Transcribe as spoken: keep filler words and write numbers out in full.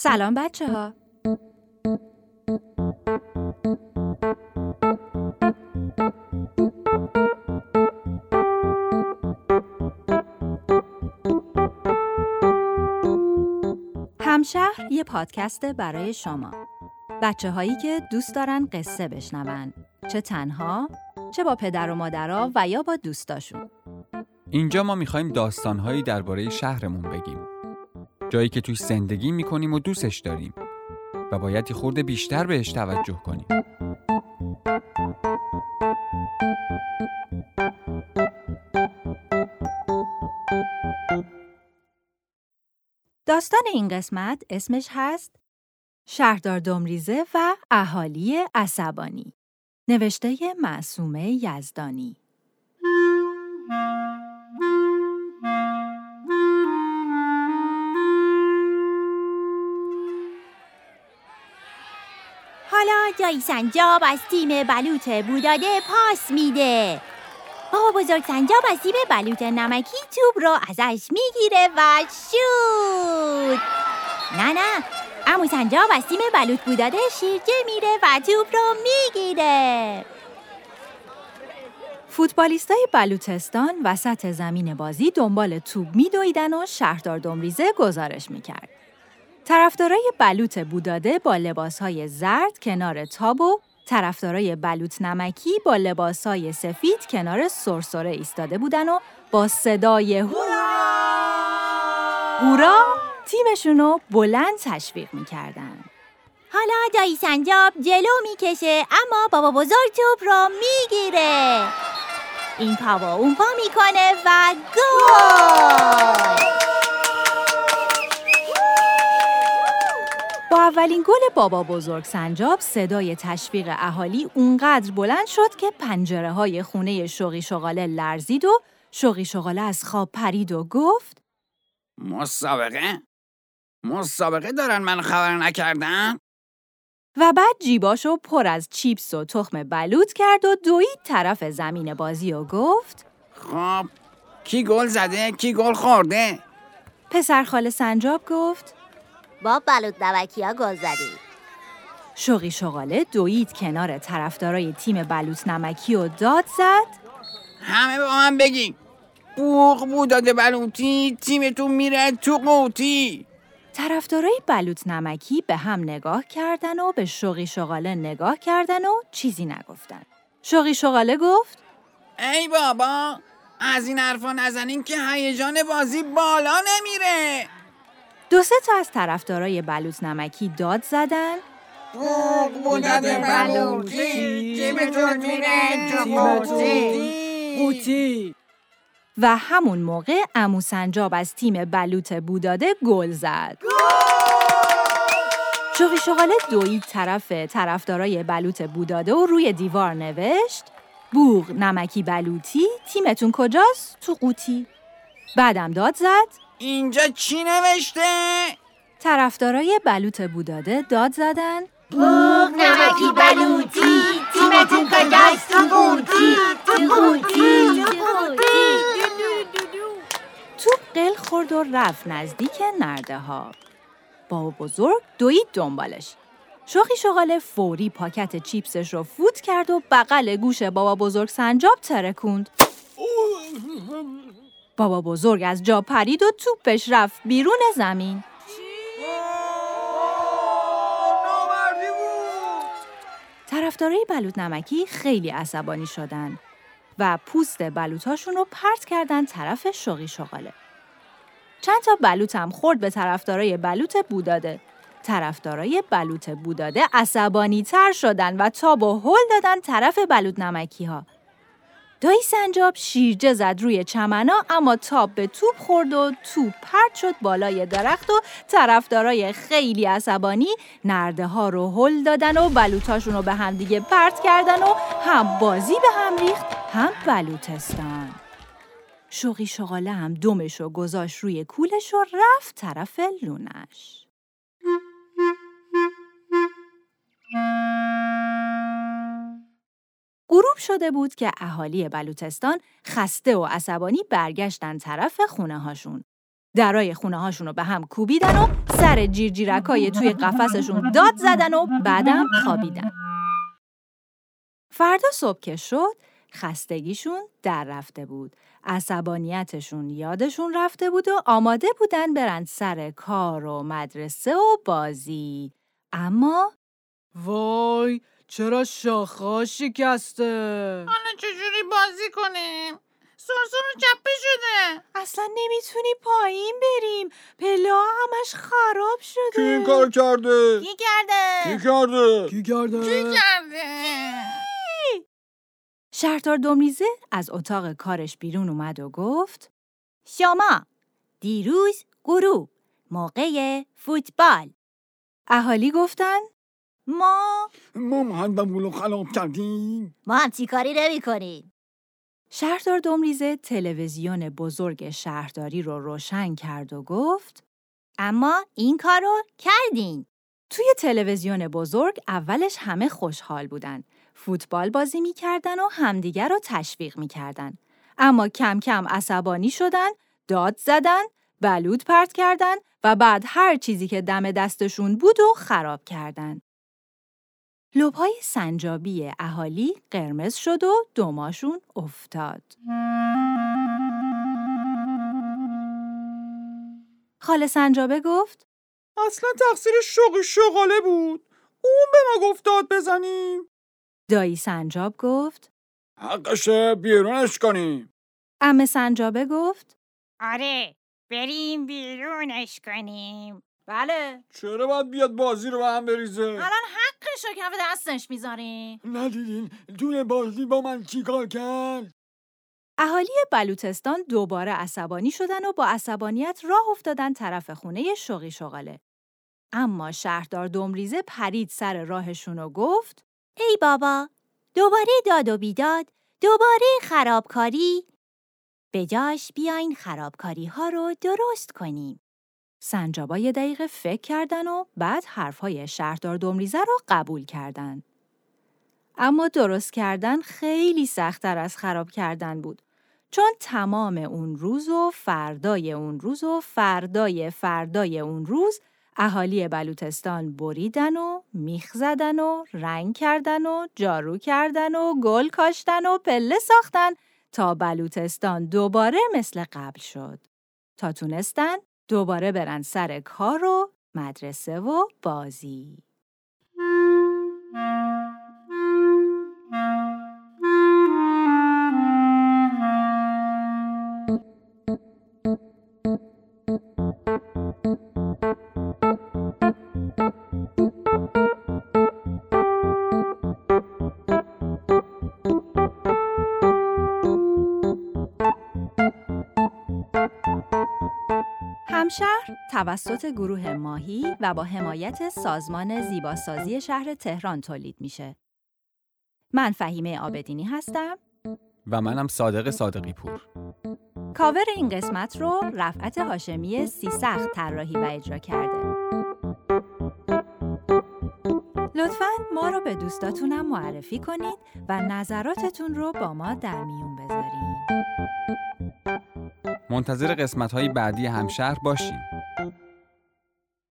سلام بچه ها. همشهر یه پادکست برای شما بچه هایی که دوست دارن قصه بشنون، چه تنها، چه با پدر و مادرها و یا با دوستاشون. اینجا ما میخواییم داستانهایی درباره شهرمون بگیم، جایی که توش زندگی میکنیم و دوستش داریم و باید یه خورده بیشتر بهش توجه کنیم. داستان این قسمت اسمش هست شهردار دمریزه و اهالی عصبانی، نوشته معصومه یزدانی. حالا جای سنجاب از تیم بلوط بوداده پاس میده. بابا بزرگ سنجاب از تیم بلوط نمکی توپ رو ازش میگیره و شوت. نه نه، عمو سنجاب از تیم بلوط بوداده شیرجه میره و توپ رو میگیره. فوتبالیستای بلوچستان وسط زمین بازی دنبال توپ میدویدن و شهردار دمریزه گزارش میکرد. طرفدارای بلوط بوداده با لباسهای زرد کنار تاب و طرفدارای بلوط نمکی با لباسهای سفید کنار سرسره ایستاده بودن و با صدای هورا هورا تیمشون رو بلند تشویق میکردن. حالا دایی سنجاب جلو میکشه اما بابا بزرگ توپ رو میگیره. این پا و اون پا میکنه و گل. با اولین گل بابا بزرگ سنجاب صدای تشویق اهالی اونقدر بلند شد که پنجره های خونه شوقی شغاله لرزید و شوقی شغاله از خواب پرید و گفت مسابقه؟ مسابقه دارن من خبر نکردم؟ و بعد جیباشو پر از چیپس و تخم بلوط کرد و دوید طرف زمین بازی و گفت خب کی گل زده؟ کی گل خورده؟ پسر خاله سنجاب گفت با بلوط نمکی ها گل زدی. شوقی شغاله دوید کنار طرفدارای تیم بلوط نمکی و داد زد همه با من بگین بوق بوداده بلوطی تیمتون میره تو قوطی. طرفدارای بلوط نمکی به هم نگاه کردن و به شوقی شغاله نگاه کردن و چیزی نگفتن. شوقی شغاله گفت ای بابا از این حرفا نزنین که هیجان بازی بالا نمیره. دو سه تا از طرفدارای بلوط نمکی داد زدن بوق بوداده بلوطی تیمتون میره تو قوطی. و همون موقع عمو سنجاب از تیم بلوط بوداده گل زد. شوقی شغاله دوید طرف طرفدارای بلوط بوداده و روی دیوار نوشت بوق نمکی بلوطی تیمتون کجاست؟ تو قوطی. بعدم داد زد اینجا چی نوشته؟ طرفدارای بلوط بوداده داد زدن بوق نمکی بلوطی تیمتون کجاست؟ تو قوطی تو قوطی تو قوطی. توپ قل خورد و رفت نزدیک نرده ها. بابا بزرگ دوید دنبالش. شوخی شغاله فوری پاکت چیپسش رو فوت کرد و بغل گوش بابا بزرگ سنجاب ترکوند. بابا بزرگ از جا پرید و توپش رفت بیرون زمین. طرفدارای بلوط نمکی خیلی عصبانی شدن و پوست بلوطاشون رو پرت کردن طرف شوقی شغاله. چند تا بلوط هم خورد به طرفدارای بلوط بوداده. طرفدارای بلوط بوداده عصبانی تر شدن و تاب و هل دادن طرف بلوط نمکی ها. دایی سنجاب شیرجه زد روی چمنا اما تاب به توپ خورد و توپ پرت شد بالای درخت و طرفدارای خیلی عصبانی نرده ها رو هل دادن و بلوطاشون رو به هم دیگه پرت کردن و هم بازی به هم ریخت هم بلوطستان. شوقی شغاله هم دمش رو گذاشت روی کولش و رفت طرف لونش. غروب شده بود که اهالی بلوطستان خسته و عصبانی برگشتن طرف خونه هاشون. درای خونه هاشون رو به هم کوبیدن و سر جیرجیرکای توی قفسشون داد زدن و بعدم خوابیدن. فردا صبح که شد، خستگیشون در رفته بود. عصبانیتشون یادشون رفته بود و آماده بودن برن سر کار و مدرسه و بازی. اما وای، چرا شاخه‌ها شکسته؟ حالا چجوری بازی کنیم؟ سرسون چپه شده، اصلا نمیتونی پایین بریم، پله‌ها همش خراب شده. کی این کار کرده؟ کی کرده؟ کی کرده؟ کی کرده؟ کی کرده؟ شهردار دومریزه از اتاق کارش بیرون اومد و گفت شما دیروز غروب موقع فوتبال اهالی گفتن ما ما مهندمونو خراب کردیم، ما هم چی کاری نمی کنیم. شهردار دومریزه تلویزیون بزرگ شهرداری رو روشن کرد و گفت اما این کارو کردین. توی تلویزیون بزرگ اولش همه خوشحال بودن، فوتبال بازی می کردن و همدیگر رو تشویق می کردن. اما کم کم عصبانی شدن، داد زدن، بلود پرت کردن و بعد هر چیزی که دم دستشون بود و خراب کردن. لب‌های سنجابی اهالی قرمز شد و دماشون افتاد. خاله سنجابه گفت اصلا تقصیر شوق شغاله بود، اون به ما گفت داد بزنیم. دایی سنجاب گفت حقشه بیرونش کنیم. عمه سنجابه گفت آره بریم بیرونش کنیم. بله، چرا باید بیاد بازی رو به هم بریزه؟ الان حقش رو کف دستش میذاریم. ندیدین توی بازی با من چیکار کرد؟ اهالی بلوچستان دوباره عصبانی شدن و با عصبانیت راه افتادن طرف خونه شوقی شغاله. اما شهردار دومریزه پرید سر راهشون و گفت ای بابا، دوباره داد و بیداد، دوباره خرابکاری، به جاش بیاین خرابکاری ها رو درست کنیم. سنجابا یه دقیقه فکر کردن و بعد حرفهای شهردار دومریزه رو قبول کردن. اما درست کردن خیلی سخت‌تر از خراب کردن بود، چون تمام اون روز و فردای اون روز و فردای فردای اون روز اهالی بلوچستان بریدن و میخ زدن و رنگ کردن و جارو کردن و گل کاشتن و پله ساختن تا بلوچستان دوباره مثل قبل شد، تا تونستن دوباره برن سر کار و مدرسه و بازی. همشهر توسط گروه ماهی و با حمایت سازمان زیباسازی شهر تهران تولید میشه. من فهیمه آبدینی هستم و منم صادق صادقی پور. کاور این قسمت رو رفعت هاشمی سیسخت طراحی و اجرا کرده. لطفاً ما رو به دوستاتونم معرفی کنید و نظراتتون رو با ما در میون بذارید. منتظر قسمت‌های بعدی همشهر باشین.